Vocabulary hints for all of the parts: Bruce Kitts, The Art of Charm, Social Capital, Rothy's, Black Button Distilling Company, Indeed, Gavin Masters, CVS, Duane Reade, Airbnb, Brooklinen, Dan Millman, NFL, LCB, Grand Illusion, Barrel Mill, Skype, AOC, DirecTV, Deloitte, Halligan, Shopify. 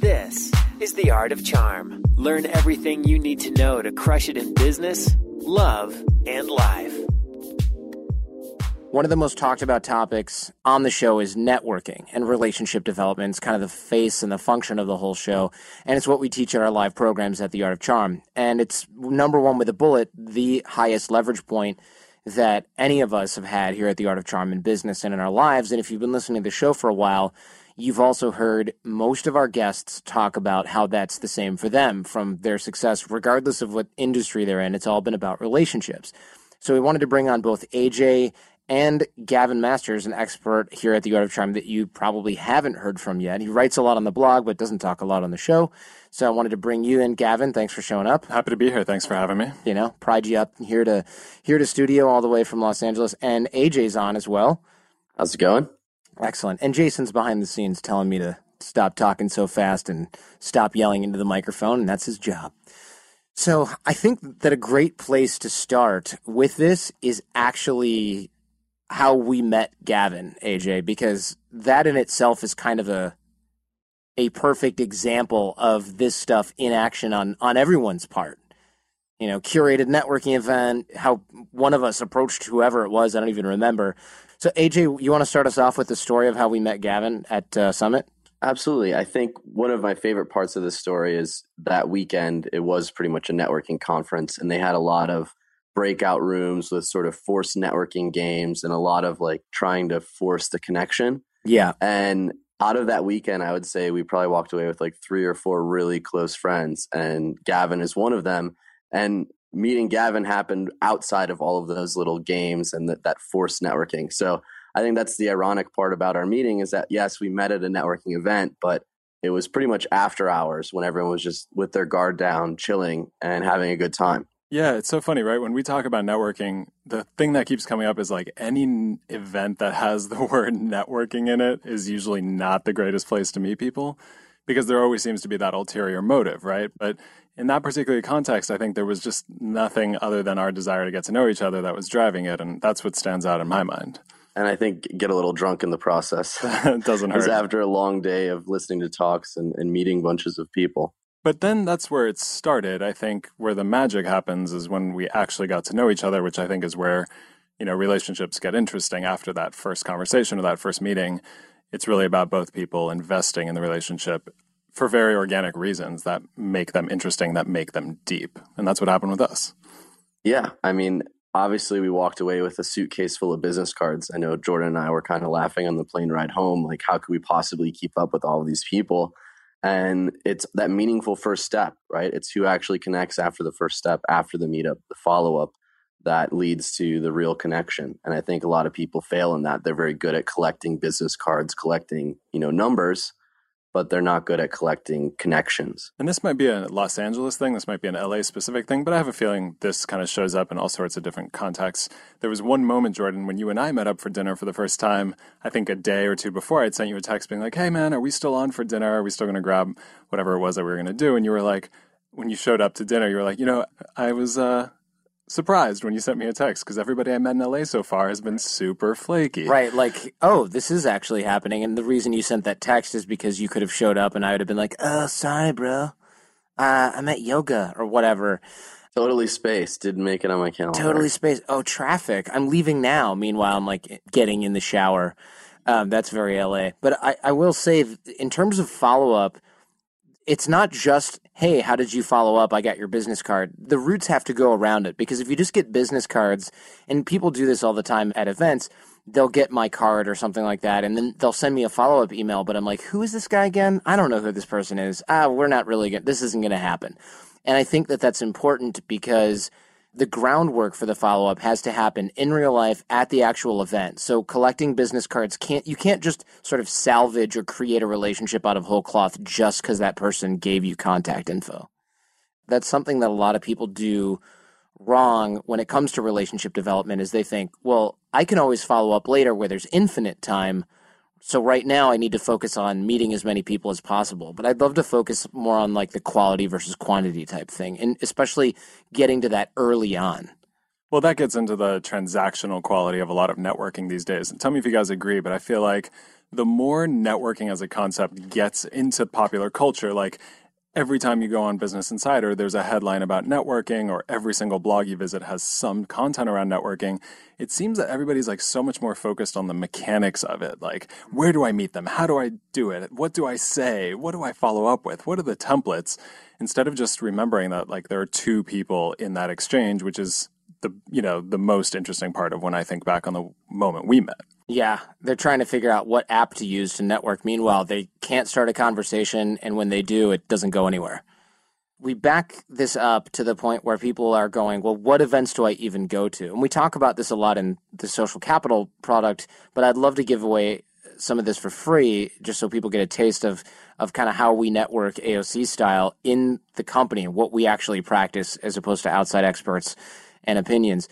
This is The Art of Charm. Learn everything you need to know to crush it in business, love, and life. One of the most talked about topics on the show is networking and relationship development. It's kind of the face and the function of the whole show. And it's what we teach at our live programs at The Art of Charm. And it's number one with a bullet, the highest leverage point that any of us have had here at The Art of Charm in business and in our lives. And if you've been listening to the show for a while, you've also heard most of our guests talk about how that's the same for them from their success, regardless of what industry they're in. It's all been about relationships. So we wanted to bring on both AJ and Gavin Masters, an expert here at The Art of Charm that you probably haven't heard from yet. He writes a lot on the blog, but doesn't talk a lot on the show. So I wanted to bring you in, Gavin. Thanks for showing up. Happy to be here. Thanks for having me. You know, pride you up here to studio all the way from Los Angeles. And AJ's on as well. How's it going? Excellent. And Jason's behind the scenes telling me to stop talking so fast and stop yelling into the microphone, and that's his job. So I think that a great place to start with this is actually how we met Gavin, AJ, because that in itself is kind of a perfect example of this stuff in action on everyone's part. You know, curated networking event, how one of us approached whoever it was, I don't even remember. So, AJ, you want to start us off with the story of how we met Gavin at Summit? Absolutely. I think one of my favorite parts of this story is that weekend, it was pretty much a networking conference, and they had a lot of breakout rooms with sort of forced networking games and a lot of like trying to force the connection. Yeah. And out of that weekend, I would say we probably walked away with like 3 or 4 really close friends, and Gavin is one of them. And meeting Gavin happened outside of all of those little games and that forced networking. So I think that's the ironic part about our meeting is that, yes, we met at a networking event, but it was pretty much after hours when everyone was just with their guard down, chilling and having a good time. Yeah, it's so funny, right? When we talk about networking, the thing that keeps coming up is like any event that has the word networking in it is usually not the greatest place to meet people because there always seems to be that ulterior motive, right? But in that particular context, I think there was just nothing other than our desire to get to know each other that was driving it. And that's what stands out in my mind. And I think get a little drunk in the process. It doesn't hurt. Because after a long day of listening to talks and meeting bunches of people. But then that's where it started. I think where the magic happens is when we actually got to know each other, which I think is where, you know, relationships get interesting after that first conversation or that first meeting. It's really about both people investing in the relationship for very organic reasons that make them interesting, that make them deep. And that's what happened with us. Yeah. I mean, obviously we walked away with a suitcase full of business cards. I know Jordan and I were kind of laughing on the plane ride home. Like, how could we possibly keep up with all of these people? And it's that meaningful first step, right? It's who actually connects after the first step, after the meetup, the follow-up that leads to the real connection. And I think a lot of people fail in that. They're very good at collecting business cards, collecting, you know, numbers, but they're not good at collecting connections. And this might be a Los Angeles thing. This might be an LA specific thing, but I have a feeling this kind of shows up in all sorts of different contexts. There was one moment, Jordan, when you and I met up for dinner for the first time, I think a day or two before, I'd sent you a text being like, hey man, are we still on for dinner? Are we still going to grab whatever it was that we were going to do? And you were like, when you showed up to dinner, you were like, you know, I was surprised when you sent me a text because everybody I met in LA so far has been super flaky. Right, like, oh, this is actually happening. And the reason you sent that text is because you could have showed up and I would have been like, oh, sorry, bro. I'm at yoga or whatever. Totally spaced. Didn't make it on my calendar. Totally spaced. Oh, traffic. I'm leaving now. Meanwhile, I'm like getting in the shower. That's very LA. But I will say, in terms of follow-up, it's not just, hey, how did you follow up? I got your business card. The roots have to go around it, because if you just get business cards, and people do this all the time at events, they'll get my card or something like that, and then they'll send me a follow-up email, but I'm like, who is this guy again? I don't know who this person is. We're not really going to, this isn't going to happen. And I think that that's important, because the groundwork for the follow-up has to happen in real life at the actual event. So collecting business cards, you can't just sort of salvage or create a relationship out of whole cloth just because that person gave you contact info. That's something that a lot of people do wrong when it comes to relationship development, is they think, well, I can always follow up later where there's infinite time. So right now I need to focus on meeting as many people as possible, but I'd love to focus more on like the quality versus quantity type thing, and especially getting to that early on. Well, that gets into the transactional quality of a lot of networking these days. And tell me if you guys agree, but I feel like the more networking as a concept gets into popular culture, like every time you go on Business Insider, there's a headline about networking, or every single blog you visit has some content around networking. It seems that everybody's like so much more focused on the mechanics of it. Like, where do I meet them? How do I do it? What do I say? What do I follow up with? What are the templates? Instead of just remembering that like there are two people in that exchange, which is the most interesting part of when I think back on the moment we met. Yeah, they're trying to figure out what app to use to network. Meanwhile, they can't start a conversation, and when they do, it doesn't go anywhere. We back this up to the point where people are going, well, what events do I even go to? And we talk about this a lot in the Social Capital product, but I'd love to give away some of this for free just so people get a taste of kind of how we network AOC style in the company, what we actually practice as opposed to outside experts and opinions.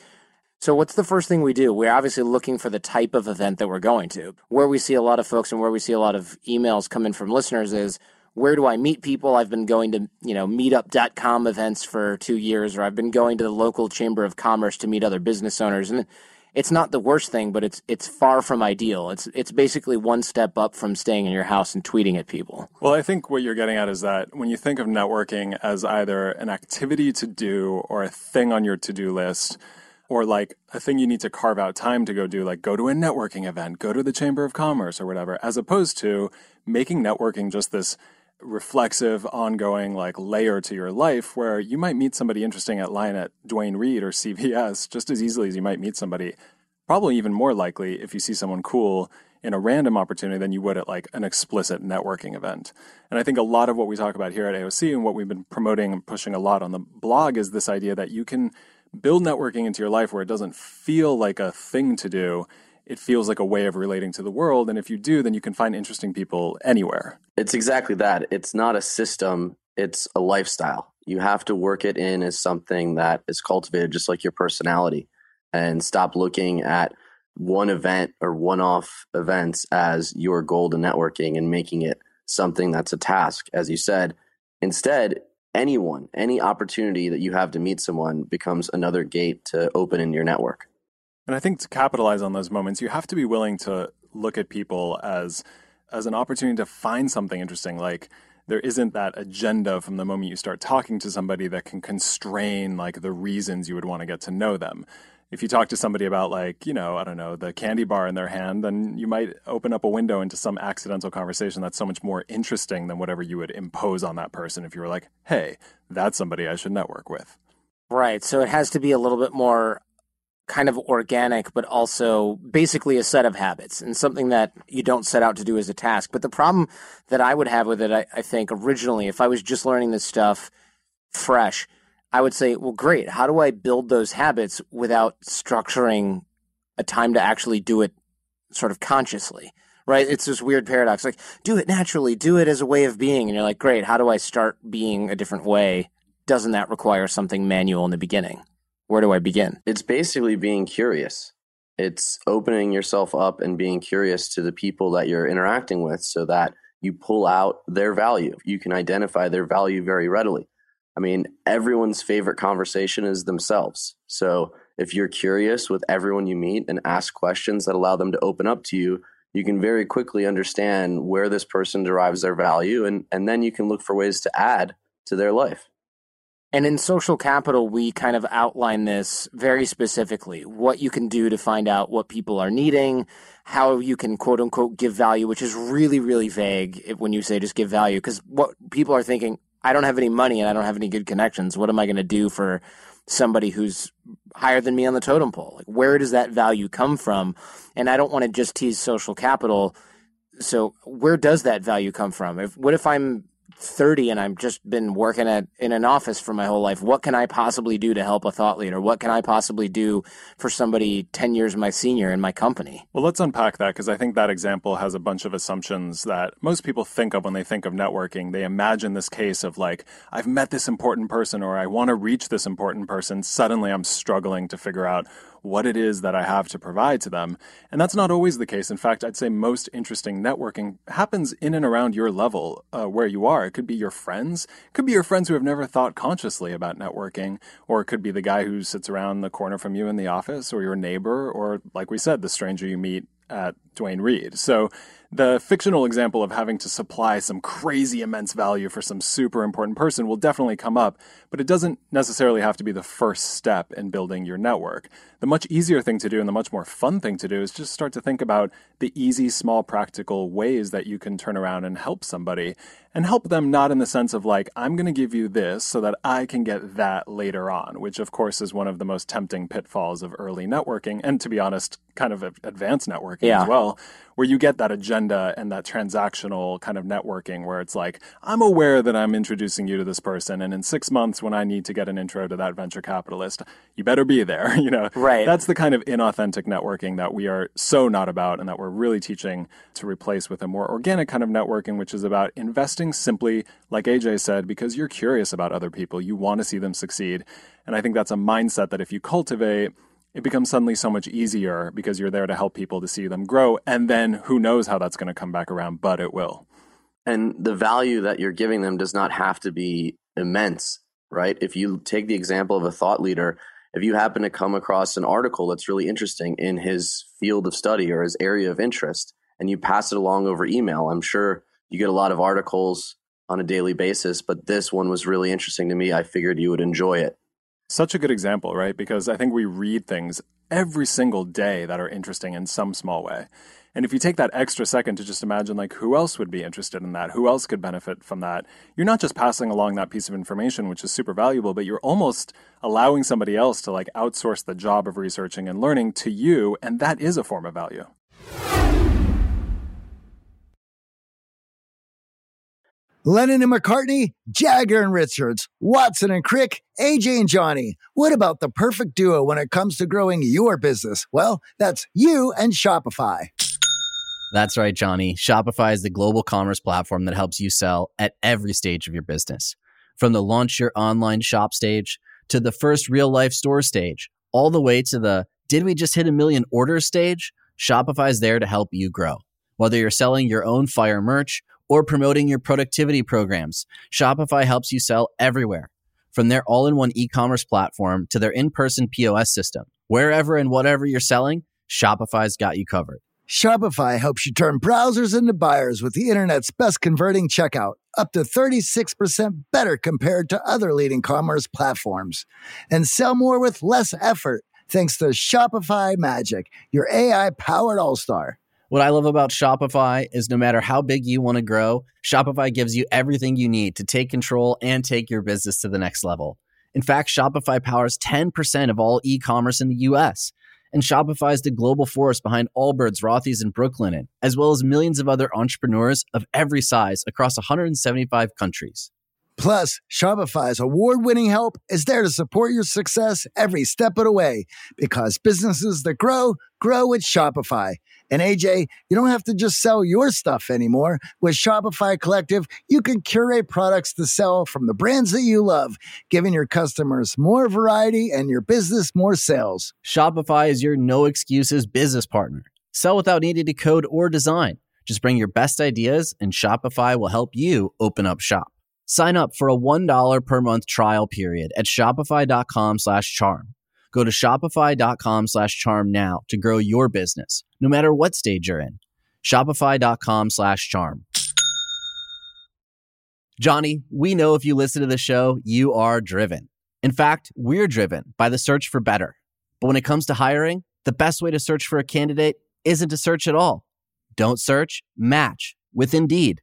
So what's the first thing we do? We're obviously looking for the type of event that we're going to. Where we see a lot of folks and where we see a lot of emails come in from listeners is, where do I meet people? I've been going to, meetup.com events for 2 years, or I've been going to the local chamber of commerce to meet other business owners. And it's not the worst thing, but it's far from ideal. It's basically one step up from staying in your house and tweeting at people. Well, I think what you're getting at is that when you think of networking as either an activity to do or a thing on your to-do list, or like a thing you need to carve out time to go do, like go to a networking event, go to the Chamber of Commerce or whatever, as opposed to making networking just this reflexive, ongoing like layer to your life where you might meet somebody interesting at line at Duane Reade or CVS just as easily as you might meet somebody, probably even more likely if you see someone cool in a random opportunity than you would at like an explicit networking event. And I think a lot of what we talk about here at AOC and what we've been promoting and pushing a lot on the blog is this idea that you can build networking into your life where it doesn't feel like a thing to do. It feels like a way of relating to the world. And if you do, then you can find interesting people anywhere. It's exactly that. It's not a system. It's a lifestyle. You have to work it in as something that is cultivated, just like your personality, and stop looking at one event or one-off events as your goal to networking and making it something that's a task. As you said, instead, anyone, any opportunity that you have to meet someone becomes another gate to open in your network. And I think to capitalize on those moments, you have to be willing to look at people as an opportunity to find something interesting. Like there isn't that agenda from the moment you start talking to somebody that can constrain like the reasons you would want to get to know them. If you talk to somebody about like, I don't know, the candy bar in their hand, then you might open up a window into some accidental conversation that's so much more interesting than whatever you would impose on that person if you were like, hey, that's somebody I should network with. Right. So it has to be a little bit more kind of organic, but also basically a set of habits and something that you don't set out to do as a task. But the problem that I would have with it, I think originally, if I was just learning this stuff fresh, I would say, well, great, how do I build those habits without structuring a time to actually do it sort of consciously, right? It's this weird paradox, like do it naturally, do it as a way of being. And you're like, great, how do I start being a different way? Doesn't that require something manual in the beginning? Where do I begin? It's basically being curious. It's opening yourself up and being curious to the people that you're interacting with so that you pull out their value. You can identify their value very readily. I mean, everyone's favorite conversation is themselves. So if you're curious with everyone you meet and ask questions that allow them to open up to you, you can very quickly understand where this person derives their value, and then you can look for ways to add to their life. And in Social Capital, we kind of outline this very specifically, what you can do to find out what people are needing, how you can, quote unquote, give value, which is really, really vague when you say just give value, because what people are thinking, I don't have any money and I don't have any good connections. What am I going to do for somebody who's higher than me on the totem pole? Like, where does that value come from? And I don't want to just tease Social Capital. So where does that value come from? What if I'm 30 and I've just been working in an office for my whole life? What can I possibly do to help a thought leader? What can I possibly do for somebody 10 years my senior in my company? Well, let's unpack that, because I think that example has a bunch of assumptions that most people think of when they think of networking. They imagine this case of like, I've met this important person, or I want to reach this important person. Suddenly I'm struggling to figure out what it is that I have to provide to them. And that's not always the case. In fact, I'd say most interesting networking happens in and around your level, where you are. It could be your friends. It could be your friends who have never thought consciously about networking, or it could be the guy who sits around the corner from you in the office, or your neighbor, or, like we said, the stranger you meet at Duane Reade. So the fictional example of having to supply some crazy immense value for some super important person will definitely come up, but it doesn't necessarily have to be the first step in building your network. The much easier thing to do and the much more fun thing to do is just start to think about the easy, small, practical ways that you can turn around and help somebody, and help them not in the sense of like, I'm going to give you this so that I can get that later on, which of course is one of the most tempting pitfalls of early networking, and to be honest, kind of advanced networking as well, where you get that agenda and that transactional kind of networking where it's like, I'm aware that I'm introducing you to this person, and in 6 months when I need to get an intro to that venture capitalist, you better be there, you know? Right. That's the kind of inauthentic networking that we are so not about, and that we're really teaching to replace with a more organic kind of networking, which is about investing simply, like AJ said, because you're curious about other people. You want to see them succeed. And I think that's a mindset that if you cultivate, it becomes suddenly so much easier, because you're there to help people, to see them grow. And then who knows how that's going to come back around, but it will. And the value that you're giving them does not have to be immense, right? If you take the example of a thought leader, if you happen to come across an article that's really interesting in his field of study or his area of interest, and you pass it along over email, I'm sure you get a lot of articles on a daily basis, but this one was really interesting to me. I figured you would enjoy it. Such a good example, right? Because I think we read things every single day that are interesting in some small way. And if you take that extra second to just imagine, like, who else would be interested in that? Who else could benefit from that? You're not just passing along that piece of information, which is super valuable, but you're almost allowing somebody else to like outsource the job of researching and learning to you. And that is a form of value. Lennon and McCartney, Jagger and Richards, Watson and Crick, AJ and Johnny. What about the perfect duo when it comes to growing your business? Well, that's you and Shopify. That's right, Johnny. Shopify is the global commerce platform that helps you sell at every stage of your business. From the launch your online shop stage, to the first real-life store stage, all the way to the did we just hit a million orders stage? Shopify's there to help you grow. Whether you're selling your own fire merch or promoting your productivity programs, Shopify helps you sell everywhere. From their all-in-one e-commerce platform to their in-person POS system, wherever and whatever you're selling, Shopify's got you covered. Shopify helps you turn browsers into buyers with the internet's best converting checkout, up to 36% better compared to other leading commerce platforms. And sell more with less effort thanks to Shopify Magic, your AI-powered all-star. What I love about Shopify is no matter how big you want to grow, Shopify gives you everything you need to take control and take your business to the next level. In fact, Shopify powers 10% of all e-commerce in the US. And Shopify is the global force behind Allbirds, Rothy's, and Brooklinen, as well as millions of other entrepreneurs of every size across 175 countries. Plus, Shopify's award-winning help is there to support your success every step of the way, because businesses that grow, grow with Shopify. And AJ, you don't have to just sell your stuff anymore. With Shopify Collective, you can curate products to sell from the brands that you love, giving your customers more variety and your business more sales. Shopify is your no-excuses business partner. Sell without needing to code or design. Just bring your best ideas, and Shopify will help you open up shop. Sign up for a $1 per month trial period at shopify.com/charm. Go to shopify.com/charm now to grow your business, no matter what stage you're in. Shopify.com/charm. Johnny, we know if you listen to the show, you are driven. In fact, we're driven by the search for better. But when it comes to hiring, the best way to search for a candidate isn't to search at all. Don't search, match with Indeed.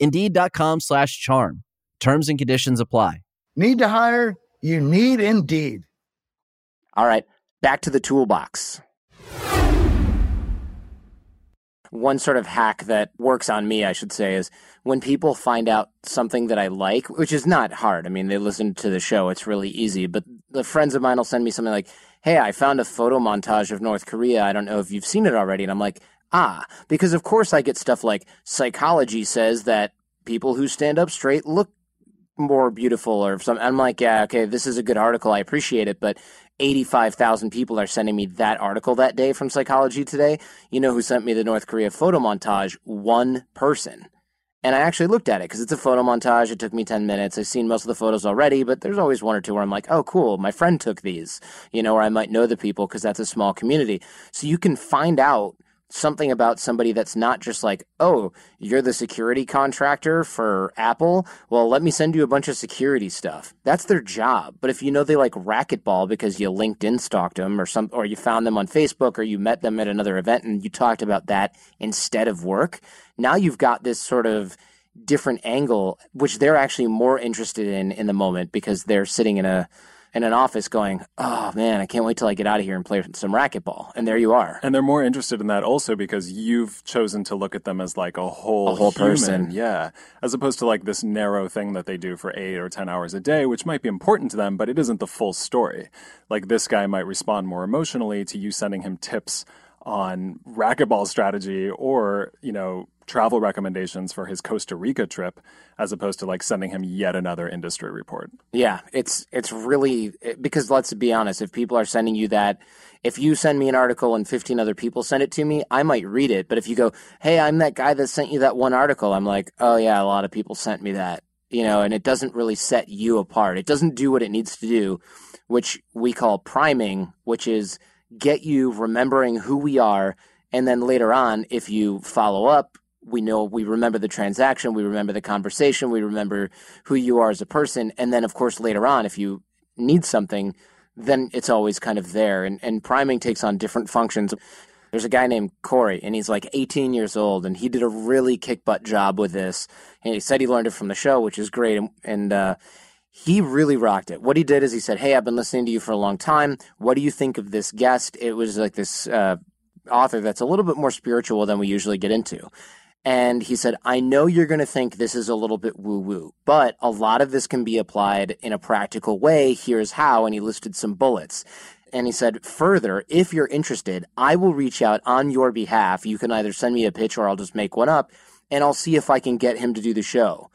Indeed.com/charm. Terms and conditions apply. Need to hire? You need Indeed. All right, back to the toolbox. One sort of hack that works on me, I should say, is when people find out something that I like, which is not hard. I mean, they listen to the show. It's really easy. But the friends of mine will send me something like, hey, I found a photo montage of North Korea. I don't know if you've seen it already. And I'm like, because of course I get stuff like psychology says that people who stand up straight look more beautiful or something. I'm like, yeah, okay, this is a good article. I appreciate it. But 85,000 people are sending me that article that day from Psychology Today. You know who sent me the North Korea photo montage? One person. And I actually looked at it because it's a photo montage. It took me 10 minutes. I've seen most of the photos already, but there's always one or two where I'm like, oh, cool, my friend took these, you know, or I might know the people because that's a small community. So you can find out something about somebody that's not just like, oh, you're the security contractor for Apple. Well, let me send you a bunch of security stuff. That's their job. But if you know they like racquetball because you LinkedIn stalked them or you found them on Facebook or you met them at another event and you talked about that instead of work, now you've got this sort of different angle, which they're actually more interested in the moment because they're sitting in an office going, oh man, I can't wait till I get out of here and play some racquetball. And there you are. And they're more interested in that also because you've chosen to look at them as like a whole human. Person. Yeah. As opposed to like this narrow thing that they do for 8 or 10 hours a day, which might be important to them, but it isn't the full story. Like this guy might respond more emotionally to you sending him tips on racquetball strategy or, you know, travel recommendations for his Costa Rica trip as opposed to like sending him yet another industry report. Yeah, it's really because let's be honest, if people are sending you that, if you send me an article and 15 other people send it to me, I might read it. But if you go, hey, I'm that guy that sent you that one article, I'm like, oh yeah, a lot of people sent me that, you know, and it doesn't really set you apart. It doesn't do what it needs to do, which we call priming, which is get you remembering who we are. And then later on, if you follow up, we remember the transaction, we remember the conversation, we remember who you are as a person. And then, of course, later on, if you need something, then it's always kind of there. And priming takes on different functions. There's a guy named Corey, and he's like 18 years old, and he did a really kick-butt job with this. And he said he learned it from the show, which is great. And he really rocked it. What he did is he said, hey, I've been listening to you for a long time. What do you think of this guest? It was like this author that's a little bit more spiritual than we usually get into. And he said, I know you're going to think this is a little bit woo-woo, but a lot of this can be applied in a practical way. Here's how. And he listed some bullets. And he said, further, if you're interested, I will reach out on your behalf. You can either send me a pitch or I'll just make one up and I'll see if I can get him to do the show.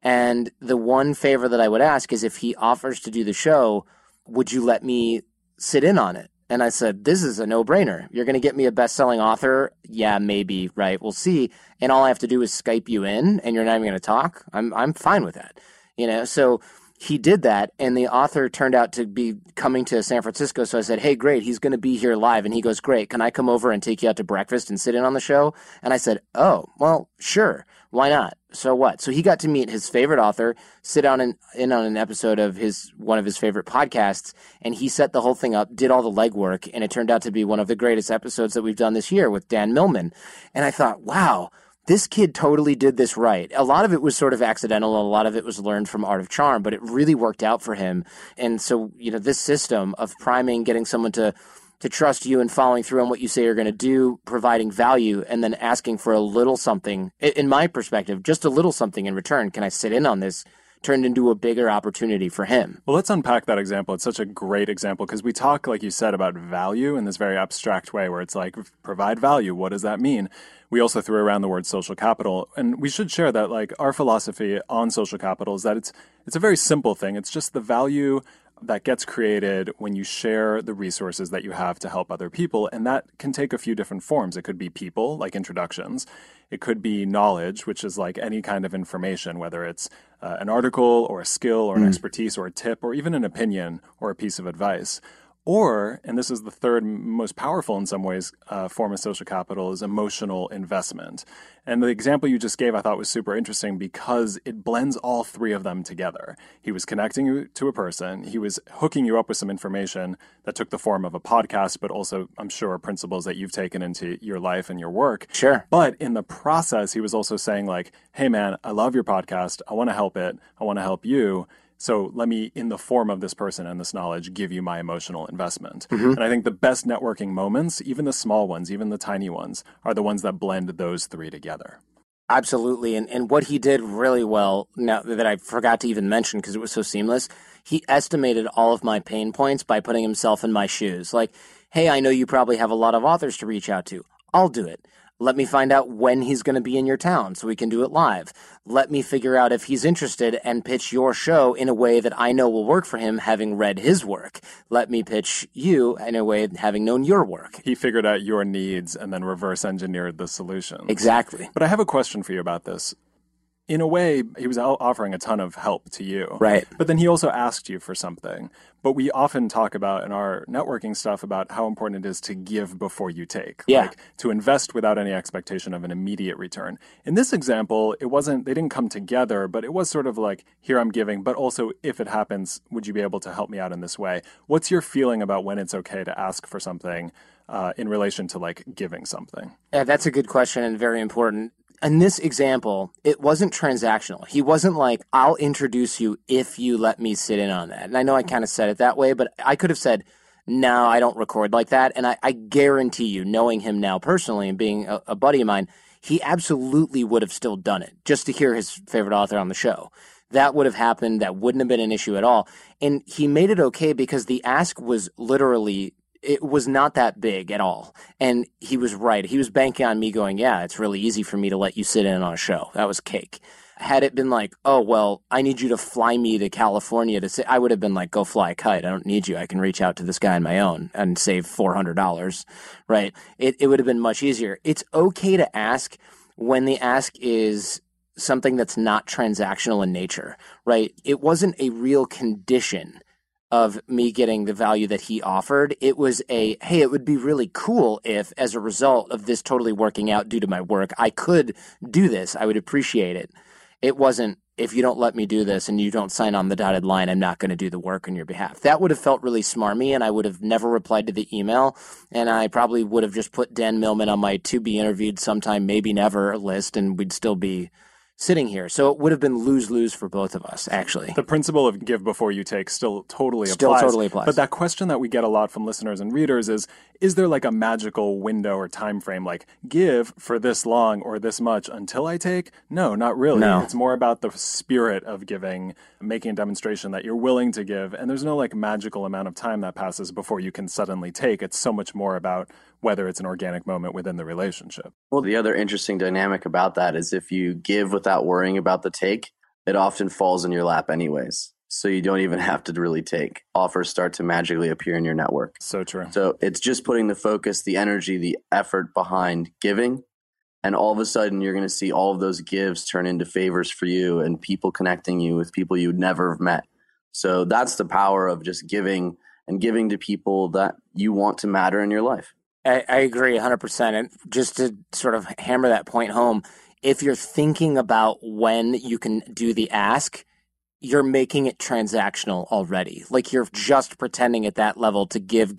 And the one favor that I would ask is if he offers to do the show, would you let me sit in on it? And I said, this is a no-brainer. You're going to get me a best-selling author? Yeah, maybe, right? We'll see. And all I have to do is Skype you in, and you're not even going to talk? I'm fine with that. You know, so he did that, and the author turned out to be coming to San Francisco. So I said, hey, great, he's going to be here live. And he goes, great, can I come over and take you out to breakfast and sit in on the show? And I said, oh, well, sure, why not? So what? So he got to meet his favorite author, sit down in on an episode of one of his favorite podcasts, and he set the whole thing up, did all the legwork, and it turned out to be one of the greatest episodes that we've done this year with Dan Millman. And I thought, wow, this kid totally did this right. A lot of it was sort of accidental. A lot of it was learned from Art of Charm, but it really worked out for him. And so, you know, this system of priming, getting someone to trust you and following through on what you say you're going to do, providing value, and then asking for a little something, in my perspective, just a little something in return. Can I sit in on this? Turned into a bigger opportunity for him. Well, let's unpack that example. It's such a great example because we talk, like you said, about value in this very abstract way where it's like, provide value. What does that mean? We also threw around the word social capital. And we should share that, like, our philosophy on social capital is that it's a very simple thing. It's just the value that gets created when you share the resources that you have to help other people. And that can take a few different forms. It could be people, like introductions. It could be knowledge, which is like any kind of information, whether it's an article or a skill or an expertise or a tip or even an opinion or a piece of advice. Or, and this is the third most powerful in some ways, form of social capital is emotional investment. And the example you just gave I thought was super interesting because it blends all three of them together. He was connecting you to a person. He was hooking you up with some information that took the form of a podcast, but also, I'm sure, principles that you've taken into your life and your work. Sure. But in the process, he was also saying like, hey, man, I love your podcast. I want to help it. I want to help you. So let me, in the form of this person and this knowledge, give you my emotional investment. Mm-hmm. And I think the best networking moments, even the small ones, even the tiny ones, are the ones that blend those three together. Absolutely. And what he did really well, now that I forgot to even mention because it was so seamless, he estimated all of my pain points by putting himself in my shoes. Like, hey, I know you probably have a lot of authors to reach out to. I'll do it. Let me find out when he's going to be in your town so we can do it live. Let me figure out if he's interested and pitch your show in a way that I know will work for him, having read his work. Let me pitch you in a way having known your work. He figured out your needs and then reverse engineered the solution. Exactly. But I have a question for you about this. In a way, he was offering a ton of help to you. Right. But then he also asked you for something. But we often talk about in our networking stuff about how important it is to give before you take. Yeah. Like, to invest without any expectation of an immediate return. In this example, it wasn't, they didn't come together, but it was sort of like, here I'm giving, but also if it happens, would you be able to help me out in this way? What's your feeling about when it's okay to ask for something in relation to like giving something? Yeah, that's a good question and very important. In this example, it wasn't transactional. He wasn't like, I'll introduce you if you let me sit in on that. And I know I kind of said it that way, but I could have said, no, I don't record like that. And I guarantee you, knowing him now personally and being a buddy of mine, he absolutely would have still done it just to hear his favorite author on the show. That would have happened. That wouldn't have been an issue at all. And he made it okay because the ask was literally it was not that big at all. And he was right. He was banking on me going, yeah, it's really easy for me to let you sit in on a show. That was cake. Had it been like, oh, well, I need you to fly me to California to sit, I would have been like, go fly a kite. I don't need you. I can reach out to this guy on my own and save $400, right? It would have been much easier. It's okay to ask when the ask is something that's not transactional in nature, right? It wasn't a real condition of me getting the value that he offered. It was a, hey, it would be really cool if, as a result of this totally working out due to my work, I could do this. I would appreciate it. It wasn't, if you don't let me do this and you don't sign on the dotted line, I'm not going to do the work on your behalf. That would have felt really smarmy, and I would have never replied to the email, and I probably would have just put Dan Millman on my to-be-interviewed sometime, maybe never list, and we'd still be sitting here. So it would have been lose-lose for both of us, actually. The principle of give before you take still totally applies. But that question that we get a lot from listeners and readers is there like a magical window or time frame, like give for this long or this much until I take? No, not really. No. It's more about the spirit of giving, making a demonstration that you're willing to give. And there's no like magical amount of time that passes before you can suddenly take. It's so much more about whether it's an organic moment within the relationship. Well, the other interesting dynamic about that is if you give without worrying about the take, it often falls in your lap anyways. So you don't even have to really take. Offers start to magically appear in your network. So true. So it's just putting the focus, the energy, the effort behind giving. And all of a sudden, you're going to see all of those gives turn into favors for you and people connecting you with people you'd never have met So that's the power of just giving and giving to people that you want to matter in your life. I agree 100%. And just to sort of hammer that point home, if you're thinking about when you can do the ask, you're making it transactional already. Like you're just pretending at that level to give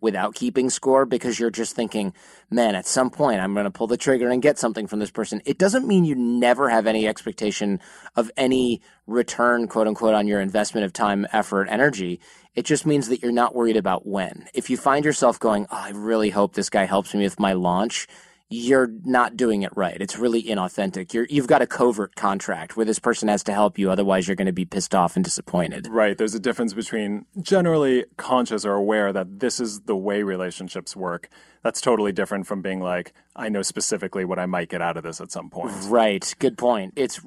without keeping score, because you're just thinking, man, at some point I'm going to pull the trigger and get something from this person. It doesn't mean you never have any expectation of any return, quote unquote, on your investment of time, effort, energy. It just means that you're not worried about when. If you find yourself going, oh, I really hope this guy helps me with my launch, you're not doing it right. It's really inauthentic. You've got a covert contract where this person has to help you. Otherwise, you're going to be pissed off and disappointed. Right. There's a difference between generally conscious or aware that this is the way relationships work. That's totally different from being like, I know specifically what I might get out of this at some point. Right. Good point. It's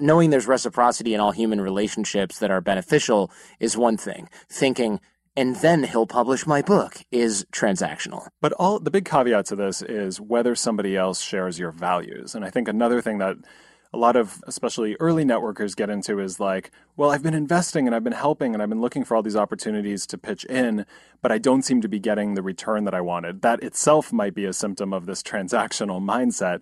knowing there's reciprocity in all human relationships that are beneficial is one thing. Thinking, and then he'll publish my book, is transactional. But all the big caveat to this is whether somebody else shares your values. And I think another thing that a lot of especially early networkers get into is like, well, I've been investing and I've been helping and I've been looking for all these opportunities to pitch in, but I don't seem to be getting the return that I wanted. That itself might be a symptom of this transactional mindset.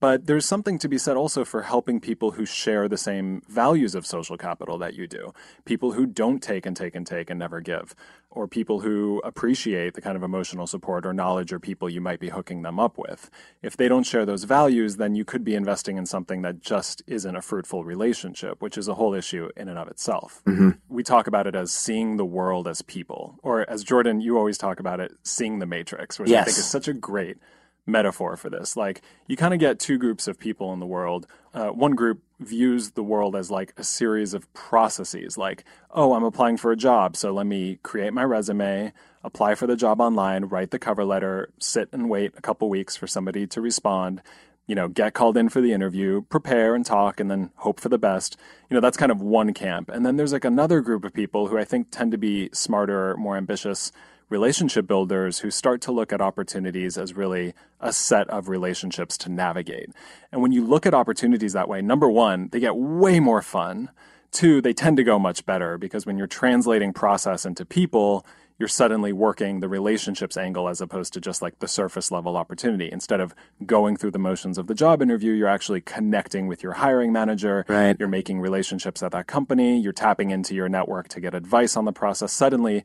But there's something to be said also for helping people who share the same values of social capital that you do. People who don't take and take and take and never give, or people who appreciate the kind of emotional support or knowledge or people you might be hooking them up with. If they don't share those values, then you could be investing in something that just isn't a fruitful relationship, which is a whole issue in and of itself. Mm-hmm. We talk about it as seeing the world as people, or as Jordan, you always talk about it, seeing the matrix, which I think is such a great metaphor for this. Like, you kind of get two groups of people in the world. One group views the world as like a series of processes, like, oh, I'm applying for a job, so let me create my resume, apply for the job online, write the cover letter, sit and wait a couple weeks for somebody to respond, get called in for the interview, prepare and talk, and then hope for the best. That's kind of one camp. And then there's like another group of people who I think tend to be smarter, more ambitious relationship builders who start to look at opportunities as really a set of relationships to navigate. And when you look at opportunities that way, number one, they get way more fun. Two, they tend to go much better, because when you're translating process into people, you're suddenly working the relationships angle as opposed to just like the surface level opportunity. Instead of going through the motions of the job interview, you're actually connecting with your hiring manager. Right. You're making relationships at that company. You're tapping into your network to get advice on the process. Suddenly,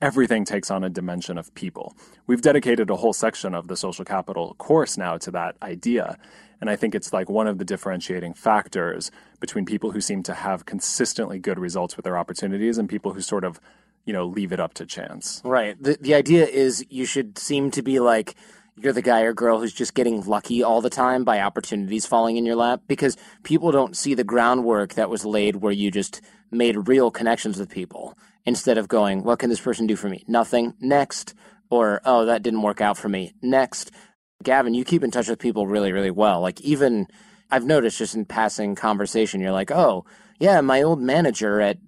everything takes on a dimension of people. We've dedicated a whole section of the social capital course now to that idea. And I think it's like one of the differentiating factors between people who seem to have consistently good results with their opportunities and people who sort of, leave it up to chance. Right. The idea is you should seem to be like, you're the guy or girl who's just getting lucky all the time by opportunities falling in your lap, because people don't see the groundwork that was laid where you just made real connections with people instead of going, what can this person do for me? Nothing. Next. Or, oh, that didn't work out for me. Next. Gavin, you keep in touch with people really, really well. Like, even I've noticed just in passing conversation, you're like, oh, yeah, my old manager at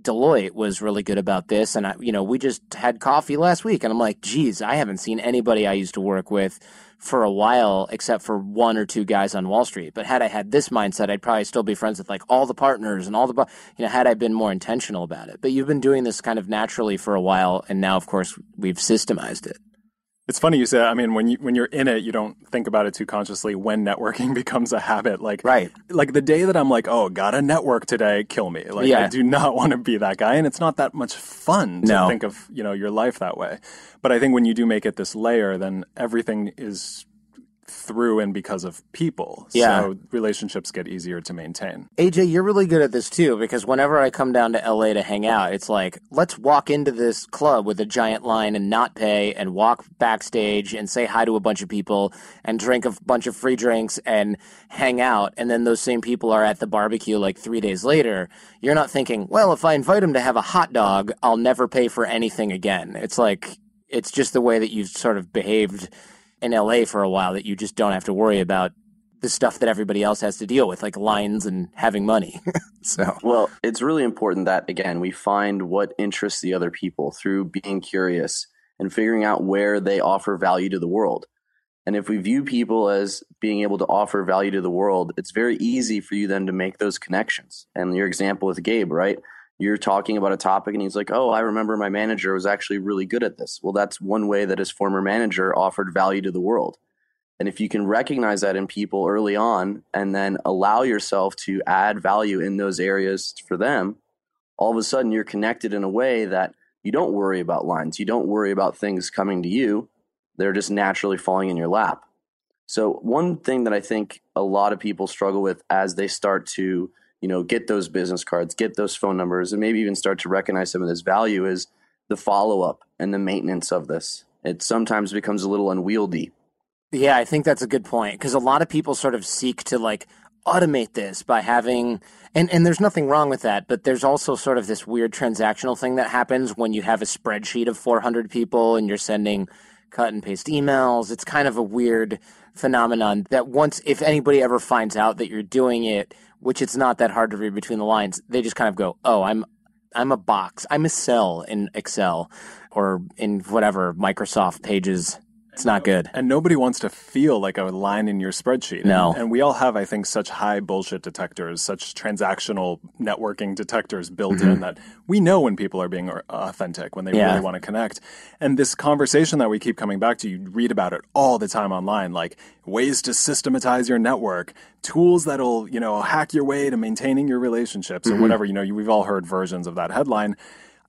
Deloitte was really good about this, and we just had coffee last week, and I'm like, geez, I haven't seen anybody I used to work with for a while except for one or two guys on Wall Street. But had I had this mindset, I'd probably still be friends with like all the partners and all the had I been more intentional about it. But you've been doing this kind of naturally for a while, and now of course we've systemized it. It's funny you say that. I mean, when you're in it, you don't think about it too consciously when networking becomes a habit. Like, right. Like the day that I'm like, oh, gotta network today, kill me. Like, yeah. I do not want to be that guy. And it's not that much fun to think of, your life that way. But I think when you do make it this layer, then everything is through and because of people. Yeah. So relationships get easier to maintain. AJ, you're really good at this too, because whenever I come down to LA to hang out, it's like, let's walk into this club with a giant line and not pay and walk backstage and say hi to a bunch of people and drink a bunch of free drinks and hang out. And then those same people are at the barbecue like 3 days later. You're not thinking, well, if I invite them to have a hot dog, I'll never pay for anything again. It's like, it's just the way that you've sort of behaved in LA for a while, that you just don't have to worry about the stuff that everybody else has to deal with, like lines and having money. Well, it's really important that, again, we find what interests the other people through being curious and figuring out where they offer value to the world. And if we view people as being able to offer value to the world, it's very easy for you then to make those connections. And your example with Gabe, right? you're talking about a topic and he's like, oh, I remember my manager was actually really good at this. Well, that's one way that his former manager offered value to the world. And if you can recognize that in people early on and then allow yourself to add value in those areas for them, all of a sudden you're connected in a way that you don't worry about lines. You don't worry about things coming to you. They're just naturally falling in your lap. So one thing that I think a lot of people struggle with as they start to, you know, get those business cards, get those phone numbers, and maybe even start to recognize some of this value is the follow-up and the maintenance of this. It sometimes becomes a little unwieldy. Yeah, I think that's a good point because a lot of people sort of seek to like automate this by having, and there's nothing wrong with that, but there's also sort of this weird transactional thing that happens when you have a spreadsheet of 400 people and you're sending cut and paste emails. It's kind of a weird phenomenon that once, if anybody ever finds out that you're doing it, which it's not that hard to read between the lines, they just kind of go, oh, I'm a box. I'm a cell in Excel or in whatever Microsoft Pages. It's not good. And nobody wants to feel like a line in your spreadsheet. No. And we all have, I think, such high bullshit detectors, such transactional networking detectors built in that we know when people are being authentic, when they really want to connect. And this conversation that we keep coming back to, you read about it all the time online, like ways to systematize your network, tools that'll, you know, hack your way to maintaining your relationships or whatever. You know, we've all heard versions of that headline.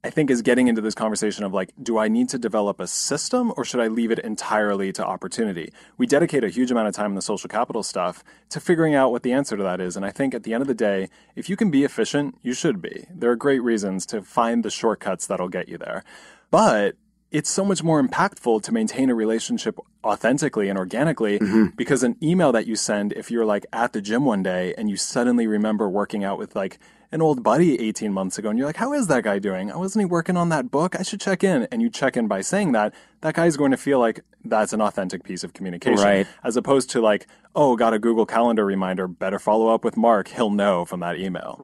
I think is getting into this conversation of like, do I need to develop a system or should I leave it entirely to opportunity? We dedicate a huge amount of time in the social capital stuff to figuring out what the answer to that is. And I think at the end of the day, if you can be efficient, you should be. There are great reasons to find the shortcuts that'll get you there. But it's so much more impactful to maintain a relationship authentically and organically because an email that you send, if you're like at the gym one day and you suddenly remember working out with like an old buddy 18 months ago, and you're like, how is that guy doing? Wasn't he working on that book? I should check in. And you check in by saying that, that guy's going to feel like that's an authentic piece of communication. Right. As opposed to like, oh, got a Google Calendar reminder, better follow up with Mark. He'll know from that email.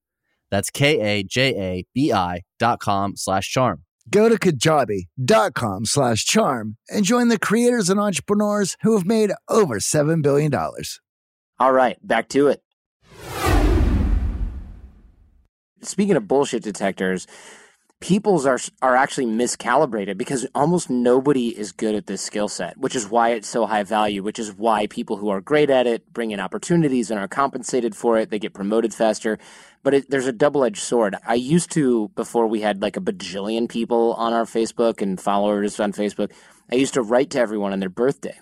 That's KAJABI.com/charm. Go to Kajabi.com/charm and join the creators and entrepreneurs who have made over $7 billion. All right, back to it. Speaking of bullshit detectors, people's are actually miscalibrated because almost nobody is good at this skill set, which is why it's so high value, which is why people who are great at it bring in opportunities and are compensated for it. They get promoted faster. But there's a double-edged sword. I used to, before we had like a bajillion people on our Facebook and followers on Facebook, I used to write to everyone on their birthday.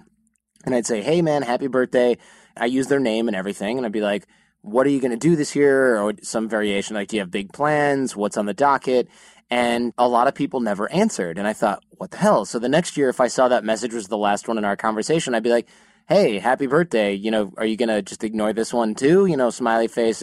And I'd say, hey, man, happy birthday. I use their name and everything. And I'd be like, what are you going to do this year? Or some variation like, do you have big plans? What's on the docket? And a lot of people never answered. And I thought, what the hell? So the next year, if I saw that message was the last one in our conversation, I'd be like, hey, happy birthday. You know, are you going to just ignore this one too? You know, smiley face.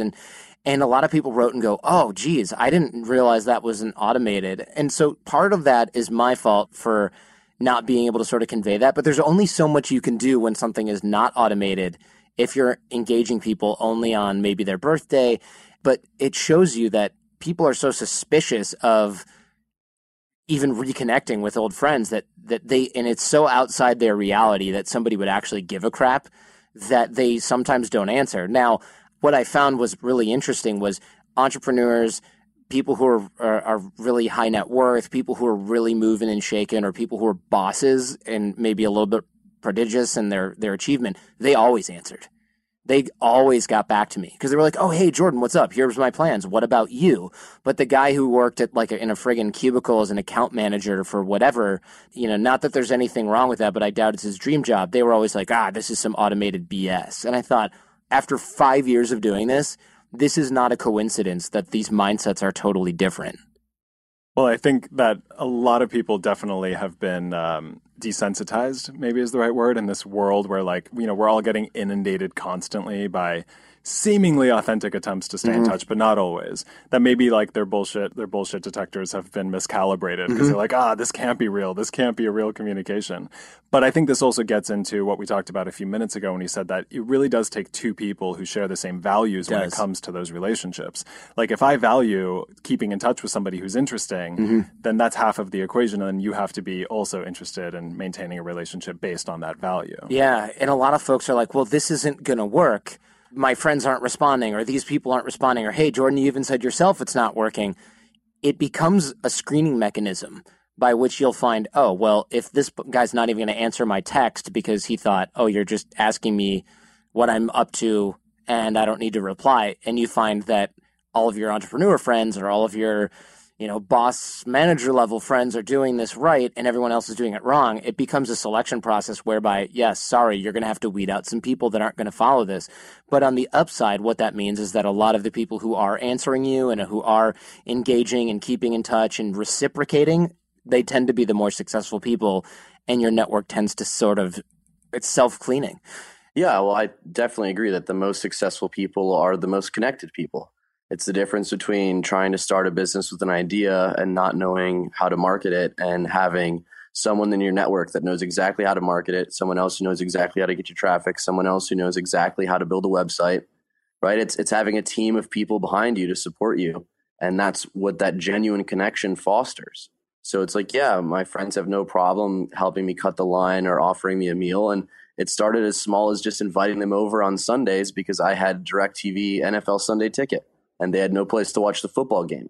And a lot of people wrote and go, oh, geez, I didn't realize that wasn't automated. And so part of that is my fault for not being able to sort of convey that. But there's only so much you can do when something is not automated if you're engaging people only on maybe their birthday. But it shows you that people are so suspicious of even reconnecting with old friends that they, and it's so outside their reality that somebody would actually give a crap that they sometimes don't answer. Now, what I found was really interesting was entrepreneurs, people who are really high net worth, people who are really moving and shaking, or people who are bosses and maybe a little bit prodigious in their achievement, they always answered. They always got back to me because they were like, oh, hey, Jordan, what's up? Here's my plans. What about you? But the guy who worked at in a friggin' cubicle as an account manager for whatever, not that there's anything wrong with that, but I doubt it's his dream job. They were always like, this is some automated BS. And I thought, after 5 years of doing this, this is not a coincidence that these mindsets are totally different. Well, I think that a lot of people definitely have been desensitized, maybe is the right word, in this world where we're all getting inundated constantly by seemingly authentic attempts to stay in touch, but not always. That maybe their bullshit detectors have been miscalibrated because they're like, this can't be real. This can't be a real communication. But I think this also gets into what we talked about a few minutes ago when you said that it really does take two people who share the same values when it comes to those relationships. Like if I value keeping in touch with somebody who's interesting, then that's half of the equation. And then you have to be also interested in maintaining a relationship based on that value. Yeah. And a lot of folks are like, well, this isn't going to work. My friends aren't responding, or these people aren't responding, or hey, Jordan, you even said yourself it's not working. It becomes a screening mechanism by which you'll find, if this guy's not even going to answer my text because he thought, you're just asking me what I'm up to and I don't need to reply. And you find that all of your entrepreneur friends or all of your, boss manager level friends are doing this right and everyone else is doing it wrong. It becomes a selection process whereby, you're going to have to weed out some people that aren't going to follow this. But on the upside, what that means is that a lot of the people who are answering you and who are engaging and keeping in touch and reciprocating, they tend to be the more successful people, and your network tends to sort of, it's self-cleaning. Yeah, well, I definitely agree that the most successful people are the most connected people. It's the difference between trying to start a business with an idea and not knowing how to market it, and having someone in your network that knows exactly how to market it, someone else who knows exactly how to get your traffic, someone else who knows exactly how to build a website, right? It's having a team of people behind you to support you. And that's what that genuine connection fosters. So it's like, my friends have no problem helping me cut the line or offering me a meal. And it started as small as just inviting them over on Sundays because I had DirecTV NFL Sunday Ticket, and they had no place to watch the football game.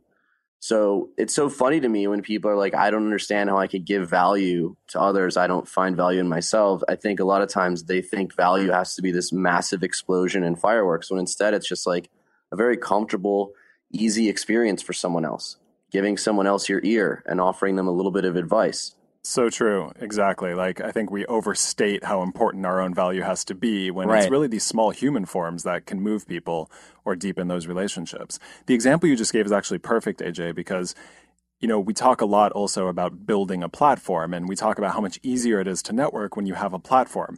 So it's so funny to me when people are like, I don't understand how I could give value to others. I don't find value in myself. I think a lot of times they think value has to be this massive explosion and fireworks, when instead it's just like a very comfortable, easy experience for someone else, giving someone else your ear and offering them a little bit of advice. So true. Exactly. I think we overstate how important our own value has to be when it's really these small human forms that can move people or deepen those relationships. The example you just gave is actually perfect, AJ, because we talk a lot also about building a platform, and we talk about how much easier it is to network when you have a platform.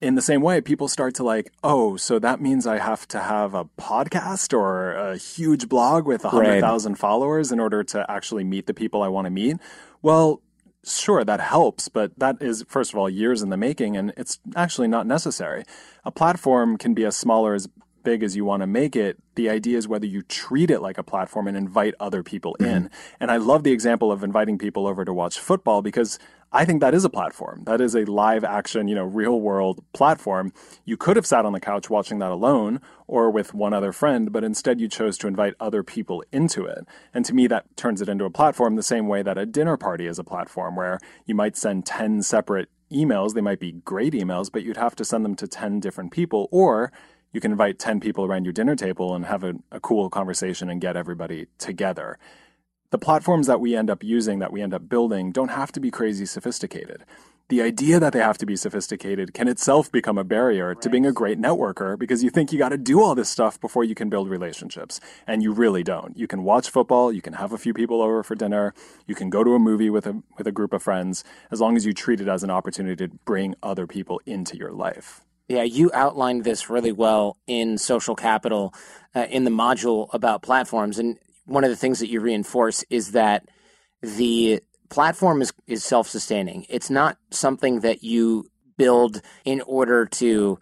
In the same way, people start to so that means I have to have a podcast or a huge blog with 100,000 followers in order to actually meet the people I want to meet. Well, sure, that helps, but that is, first of all, years in the making, and it's actually not necessary. A platform can be as small or as big as you want to make it. The idea is whether you treat it like a platform and invite other people in. And I love the example of inviting people over to watch football, because I think that is a platform. That is a live action, real world platform. You could have sat on the couch watching that alone or with one other friend, but instead you chose to invite other people into it. And to me, that turns it into a platform the same way that a dinner party is a platform, where you might send 10 separate emails. They might be great emails, but you'd have to send them to 10 different people, or you can invite 10 people around your dinner table and have a cool conversation and get everybody together. The platforms that we end up using, that we end up building, don't have to be crazy sophisticated. The idea that they have to be sophisticated can itself become a barrier to being a great networker, because you think you got to do all this stuff before you can build relationships, and you really don't. You can watch football, you can have a few people over for dinner, you can go to a movie with a group of friends, as long as you treat it as an opportunity to bring other people into your life. Yeah, you outlined this really well in Social Capital, in the module about platforms. And one of the things that you reinforce is that the platform is self-sustaining. It's not something that you build in order to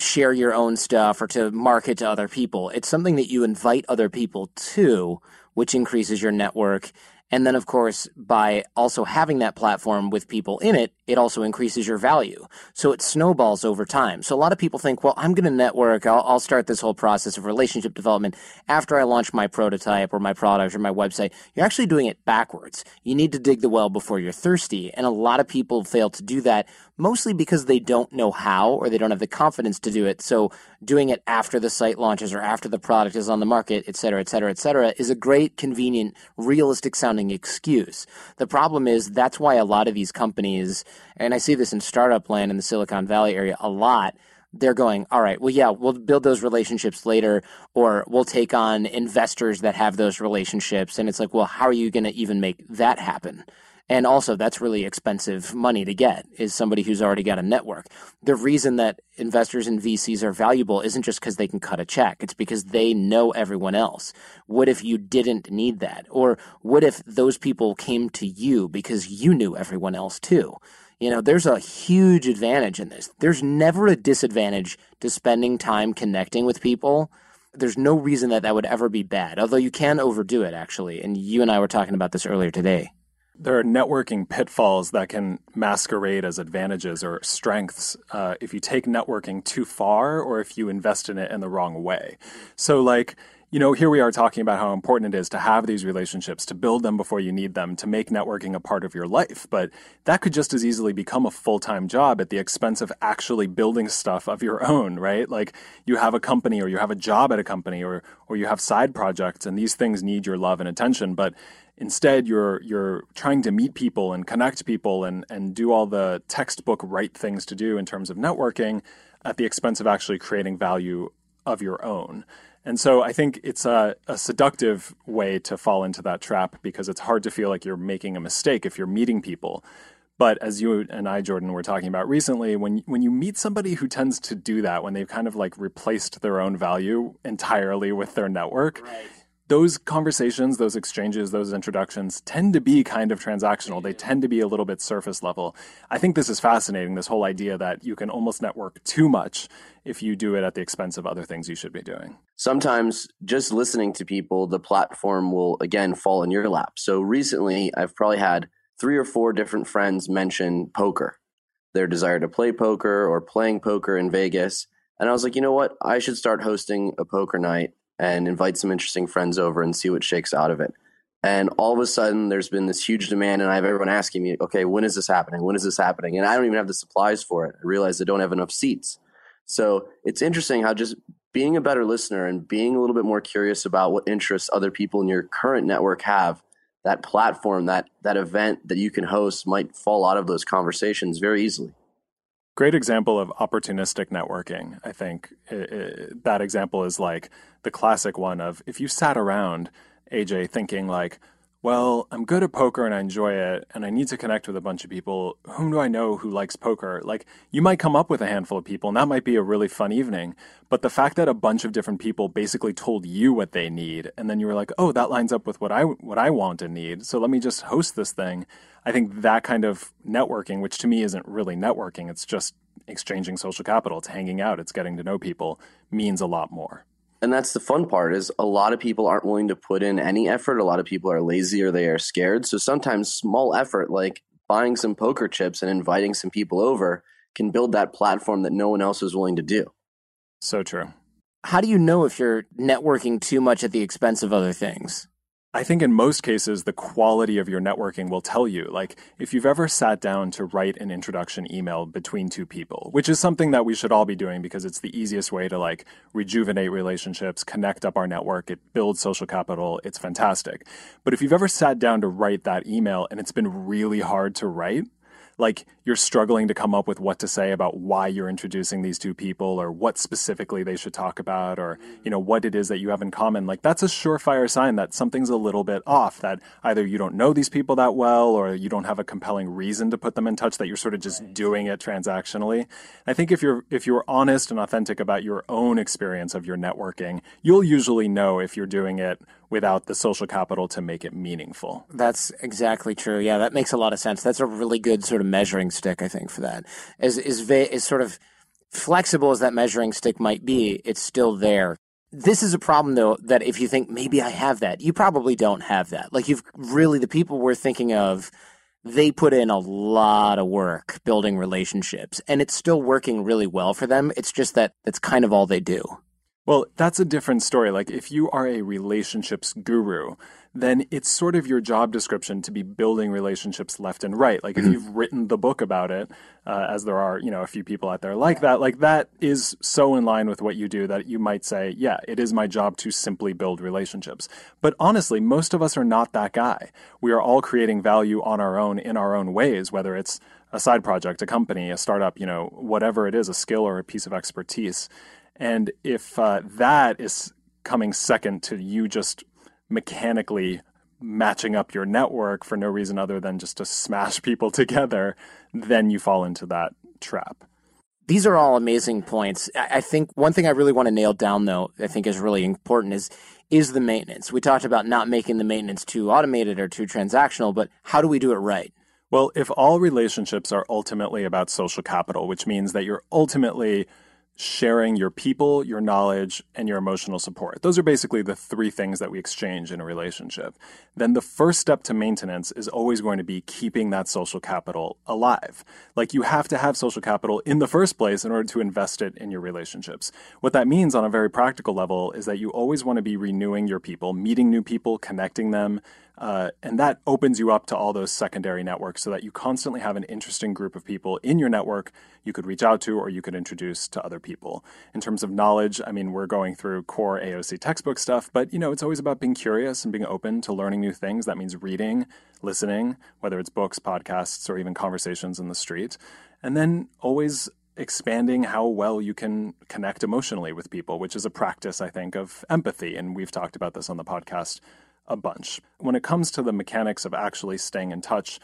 share your own stuff or to market to other people. It's something that you invite other people to, which increases your network And then, of course, by also having that platform with people in it, it also increases your value. So it snowballs over time. So a lot of people think, well, I'm going to network. I'll start this whole process of relationship development after I launch my prototype or my product or my website. You're actually doing it backwards. You need to dig the well before you're thirsty. And a lot of people fail to do that, mostly because they don't know how or they don't have the confidence to do it. So doing it after the site launches or after the product is on the market, et cetera, is a great, convenient, realistic sounding excuse. The problem is that's why a lot of these companies, and I see this in startup land in the Silicon Valley area a lot, they're going, all right, well, yeah, we'll build those relationships later, or we'll take on investors that have those relationships. And it's like, well, how are you going to even make that happen? And also, that's really expensive money to get, is somebody who's already got a network. The reason that investors and VCs are valuable isn't just because they can cut a check. It's because they know everyone else. What if you didn't need that? Or what if those people came to you because you knew everyone else too? You know, there's a huge advantage in this. There's never a disadvantage to spending time connecting with people. There's no reason that that would ever be bad, although you can overdo it, actually. And you and I were talking about this earlier today. There are networking pitfalls that can masquerade as advantages or strengths if you take networking too far or if you invest in it in the wrong way. So like, you know, here we are talking about how important it is to have these relationships, to build them before you need them, to make networking a part of your life. But that could just as easily become a full-time job at the expense of actually building stuff of your own, right? Like you have a company or you have a job at a company or you have side projects, and these things need your love and attention. But instead, you're trying to meet people and connect people and do all the textbook right things to do in terms of networking at the expense of actually creating value of your own. And so I think it's a seductive way to fall into that trap because it's hard to feel like you're making a mistake if you're meeting people. But as you and I, Jordan, were talking about recently, when you meet somebody who tends to do that, when they've kind of like replaced their own value entirely with their network, right. Those conversations, those exchanges, those introductions tend to be kind of transactional. They tend to be a little bit surface level. I think this is fascinating, this whole idea that you can almost network too much if you do it at the expense of other things you should be doing. Sometimes just listening to people, the platform will, again, fall in your lap. So recently, I've probably had 3 or 4 different friends mention poker, their desire to play poker or playing poker in Vegas. And I was like, you know what? I should start hosting a poker night and invite some interesting friends over and see what shakes out of it. And all of a sudden, there's been this huge demand, and I have everyone asking me, okay, when is this happening? When is this happening? And I don't even have the supplies for it. I realize I don't have enough seats. So it's interesting how just being a better listener and being a little bit more curious about what interests other people in your current network have, that platform, that event that you can host might fall out of those conversations very easily. Great example of opportunistic networking. I think that example is like the classic one of if you sat around, AJ, thinking like, well, I'm good at poker and I enjoy it and I need to connect with a bunch of people. Whom do I know who likes poker? Like you might come up with a handful of people and that might be a really fun evening. But the fact that a bunch of different people basically told you what they need and then you were like, oh, that lines up with what I want and need. So let me just host this thing. I think that kind of networking, which to me isn't really networking, it's just exchanging social capital. It's hanging out. It's getting to know people, means a lot more. And that's the fun part is a lot of people aren't willing to put in any effort. A lot of people are lazy or they are scared. So sometimes small effort like buying some poker chips and inviting some people over can build that platform that no one else is willing to do. So true. How do you know if you're networking too much at the expense of other things? I think in most cases, the quality of your networking will tell you. Like if you've ever sat down to write an introduction email between 2 people, which is something that we should all be doing because it's the easiest way to like rejuvenate relationships, connect up our network, it builds social capital, it's fantastic. But if you've ever sat down to write that email and it's been really hard to write, like you're struggling to come up with what to say about why you're introducing these 2 people or what specifically they should talk about or, you know, what it is that you have in common. Like that's a surefire sign that something's a little bit off, that either you don't know these people that well or you don't have a compelling reason to put them in touch, that you're sort of just doing it transactionally. I think if you're honest and authentic about your own experience of your networking, you'll usually know if you're doing it without the social capital to make it meaningful. That's exactly true. Yeah, that makes a lot of sense. That's a really good sort of measuring stick, I think, for that. As sort of flexible as that measuring stick might be, it's still there. This is a problem, though, that if you think maybe I have that, you probably don't have that. Like, you've really, the people we're thinking of, they put in a lot of work building relationships, and it's still working really well for them. It's just that that's kind of all they do. Well, that's a different story. Like, if you are a relationships guru, then it's sort of your job description to be building relationships left and right. Like, if you've written the book about it, as there are, a few people out there like that is so in line with what you do that you might say, yeah, it is my job to simply build relationships. But honestly, most of us are not that guy. We are all creating value on our own in our own ways, whether it's a side project, a company, a startup, whatever it is, a skill or a piece of expertise. And if that is coming second to you just mechanically matching up your network for no reason other than just to smash people together, then you fall into that trap. These are all amazing points. I think one thing I really want to nail down, though, I think is really important is the maintenance. We talked about not making the maintenance too automated or too transactional, but how do we do it right? Well, if all relationships are ultimately about social capital, which means that you're ultimately sharing your people, your knowledge, and your emotional support. Those are basically the three things that we exchange in a relationship. Then the first step to maintenance is always going to be keeping that social capital alive. Like, you have to have social capital in the first place in order to invest it in your relationships. What that means on a very practical level is that you always want to be renewing your people, meeting new people, connecting them, and that opens you up to all those secondary networks so that you constantly have an interesting group of people in your network you could reach out to or you could introduce to other people. In terms of knowledge, I mean, we're going through core AOC textbook stuff, but, it's always about being curious and being open to learning new things. That means reading, listening, whether it's books, podcasts, or even conversations in the street. And then always expanding how well you can connect emotionally with people, which is a practice, I think, of empathy. And we've talked about this on the podcast a bunch. When it comes to the mechanics of actually staying in touch,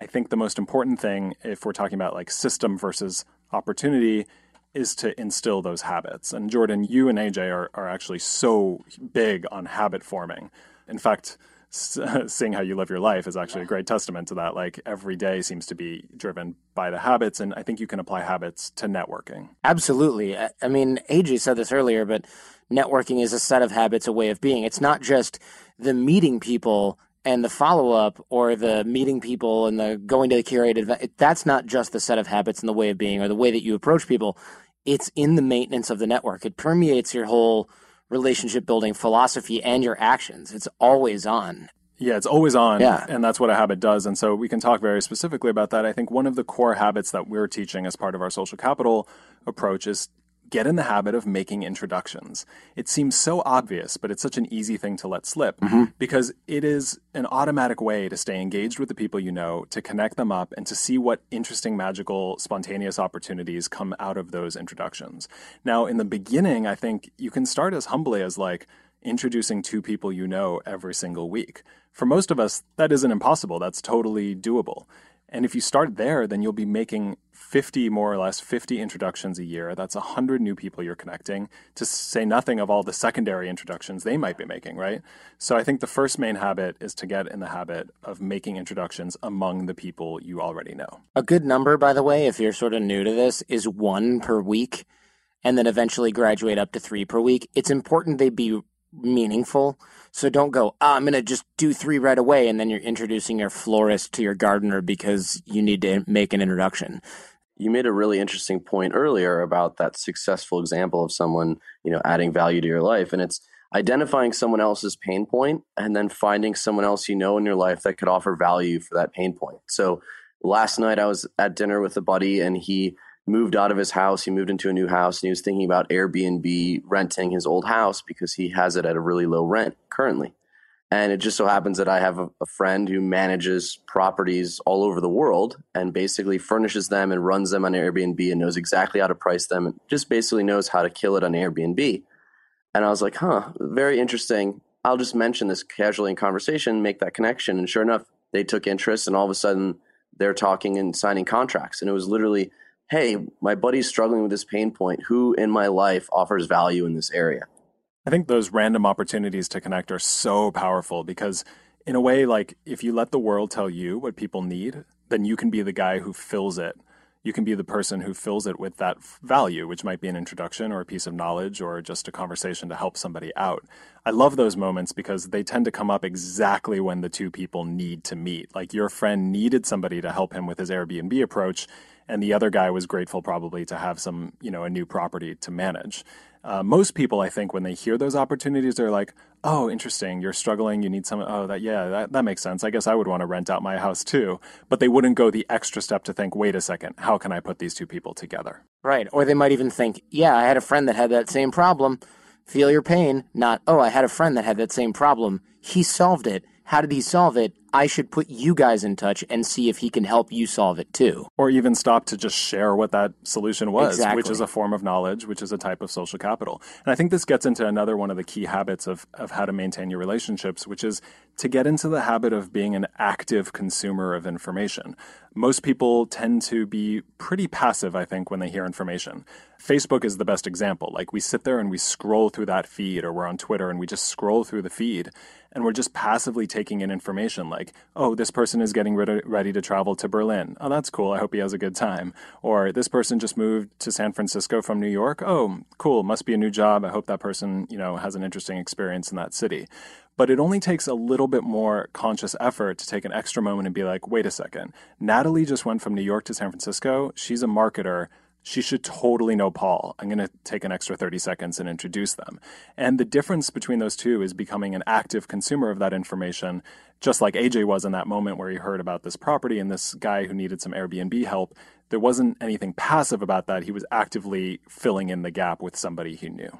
I think the most important thing, if we're talking about like system versus opportunity, is to instill those habits. And Jordan, you and AJ are actually so big on habit forming. In fact, seeing how you live your life is actually a great testament to that. Like, every day seems to be driven by the habits, and I think you can apply habits to networking. Absolutely. I mean, AJ said this earlier, but networking is a set of habits, a way of being. It's not just the meeting people and the follow-up or the meeting people and the going to the curated. That's not just the set of habits and the way of being or the way that you approach people. It's in the maintenance of the network. It permeates your whole relationship building philosophy and your actions. It's always on. Yeah, it's always on. Yeah. And that's what a habit does. And so we can talk very specifically about that. I think one of the core habits that we're teaching as part of our social capital approach is get in the habit of making introductions. It seems so obvious, but it's such an easy thing to let slip because it is an automatic way to stay engaged with the people you know, to connect them up, and to see what interesting, magical, spontaneous opportunities come out of those introductions. Now, in the beginning, I think you can start as humbly as like introducing two people you know every single week. For most of us, that isn't impossible. That's totally doable. And if you start there, then you'll be making 50 introductions a year. That's 100 new people you're connecting, to say nothing of all the secondary introductions they might be making, right? So I think the first main habit is to get in the habit of making introductions among the people you already know. A good number, by the way, if you're sort of new to this, is one per week, and then eventually graduate up to three per week. It's important they be meaningful. So don't go, I'm going to just do three right away. And then you're introducing your florist to your gardener because you need to make an introduction. You made a really interesting point earlier about that successful example of someone, adding value to your life. And it's identifying someone else's pain point and then finding someone else in your life that could offer value for that pain point. So last night I was at dinner with a buddy, and he moved out of his house. He moved into a new house, and he was thinking about Airbnb renting his old house because he has it at a really low rent currently. And it just so happens that I have a friend who manages properties all over the world and basically furnishes them and runs them on Airbnb and knows exactly how to price them and just basically knows how to kill it on Airbnb. And I was like, very interesting. I'll just mention this casually in conversation, make that connection. And sure enough, they took interest, and all of a sudden they're talking and signing contracts. And it was literally, hey, my buddy's struggling with this pain point. Who in my life offers value in this area? I think those random opportunities to connect are so powerful because, in a way, like if you let the world tell you what people need, then you can be the guy who fills it. you can be the person who fills it with that value, which might be an introduction or a piece of knowledge or just a conversation to help somebody out. I love those moments because they tend to come up exactly when the two people need to meet. Like your friend needed somebody to help him with his Airbnb approach, and the other guy was grateful probably to have some, you know, a new property to manage. Most people, I think, when they hear those opportunities, they're like, oh, interesting, you're struggling, you need some, that makes sense. I guess I would want to rent out my house too. But they wouldn't go the extra step to think, wait a second, how can I put these two people together? Right. Or they might even think, yeah, I had a friend that had that same problem. Feel your pain. Not, oh, I had a friend that had that same problem. He solved it. How did he solve it? I should put you guys in touch and see if he can help you solve it too. Or even stop to just share what that solution was, Exactly. Which is a form of knowledge, which is a type of social capital. And I think this gets into another one of the key habits of how to maintain your relationships, which is to get into the habit of being an active consumer of information. Most people tend to be pretty passive, I think, when they hear information. Facebook is the best example. Like we sit there and we scroll through that feed, or we're on Twitter and we just scroll through the feed and we're just passively taking in information like, oh, this person is getting ready to travel to Berlin. Oh, that's cool. I hope he has a good time. Or this person just moved to San Francisco from New York. Oh, cool. Must be a new job. I hope that person, has an interesting experience in that city. But it only takes a little bit more conscious effort to take an extra moment and be like, wait a second. Natalie just went from New York to San Francisco. She's a marketer. She should totally know Paul. I'm going to take an extra 30 seconds and introduce them. And the difference between those two is becoming an active consumer of that information, just like AJ was in that moment where he heard about this property and this guy who needed some Airbnb help. There wasn't anything passive about that. He was actively filling in the gap with somebody he knew.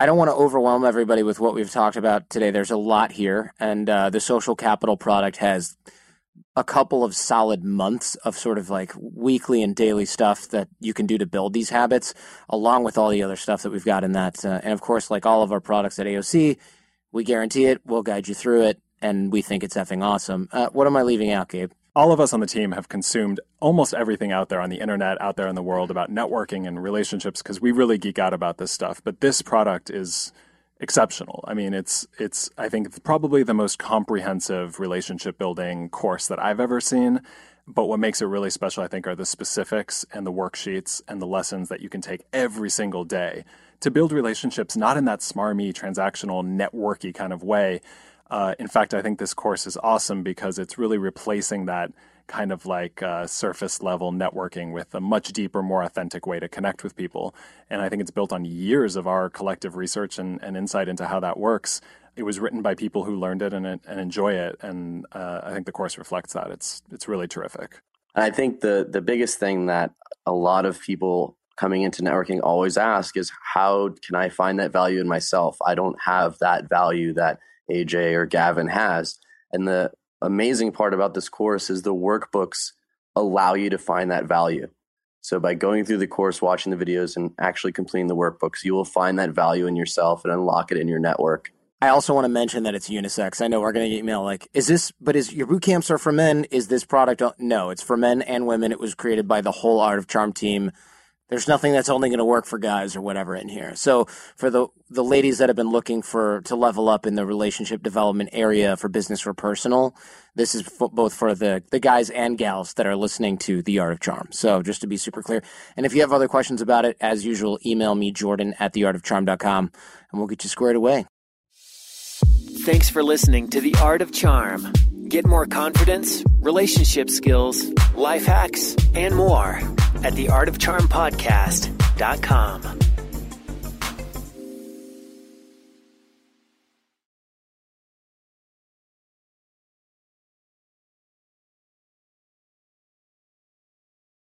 I don't want to overwhelm everybody with what we've talked about today. There's a lot here, and the social capital product has a couple of solid months of sort of like weekly and daily stuff that you can do to build these habits, along with all the other stuff that we've got in that. And of course, like all of our products at AOC, we guarantee it, we'll guide you through it, and we think it's effing awesome. What am I leaving out, Gabe? All of us on the team have consumed almost everything out there on the internet, out there in the world about networking and relationships because we really geek out about this stuff. But this product is exceptional. I mean, it's I think probably the most comprehensive relationship building course that I've ever seen. But what makes it really special, I think, are the specifics and the worksheets and the lessons that you can take every single day to build relationships, not in that smarmy, transactional, networky kind of way. In fact, I think this course is awesome because it's really replacing that kind of like surface level networking with a much deeper, more authentic way to connect with people. And I think it's built on years of our collective research and insight into how that works. It was written by people who learned it and enjoy it. And I think the course reflects that. It's really terrific. And I think the biggest thing that a lot of people coming into networking always ask is, how can I find that value in myself? I don't have that value that AJ or Gavin has. And the amazing part about this course is the workbooks allow you to find that value. So by going through the course, watching the videos, and actually completing the workbooks, you will find that value in yourself and unlock it in your network. I also want to mention that it's unisex. I know we're going to get email like, is your boot camps are for men? Is this product? No, it's for men and women. It was created by the whole Art of Charm team. There's nothing that's only going to work for guys or whatever in here. So for the ladies that have been looking to level up in the relationship development area for business or personal, this is both for the guys and gals that are listening to The Art of Charm. So just to be super clear. And if you have other questions about it, as usual, email me, Jordan, at theartofcharm.com, and we'll get you squared away. Thanks for listening to The Art of Charm. Get more confidence, relationship skills, life hacks, and more at theartofcharmpodcast.com.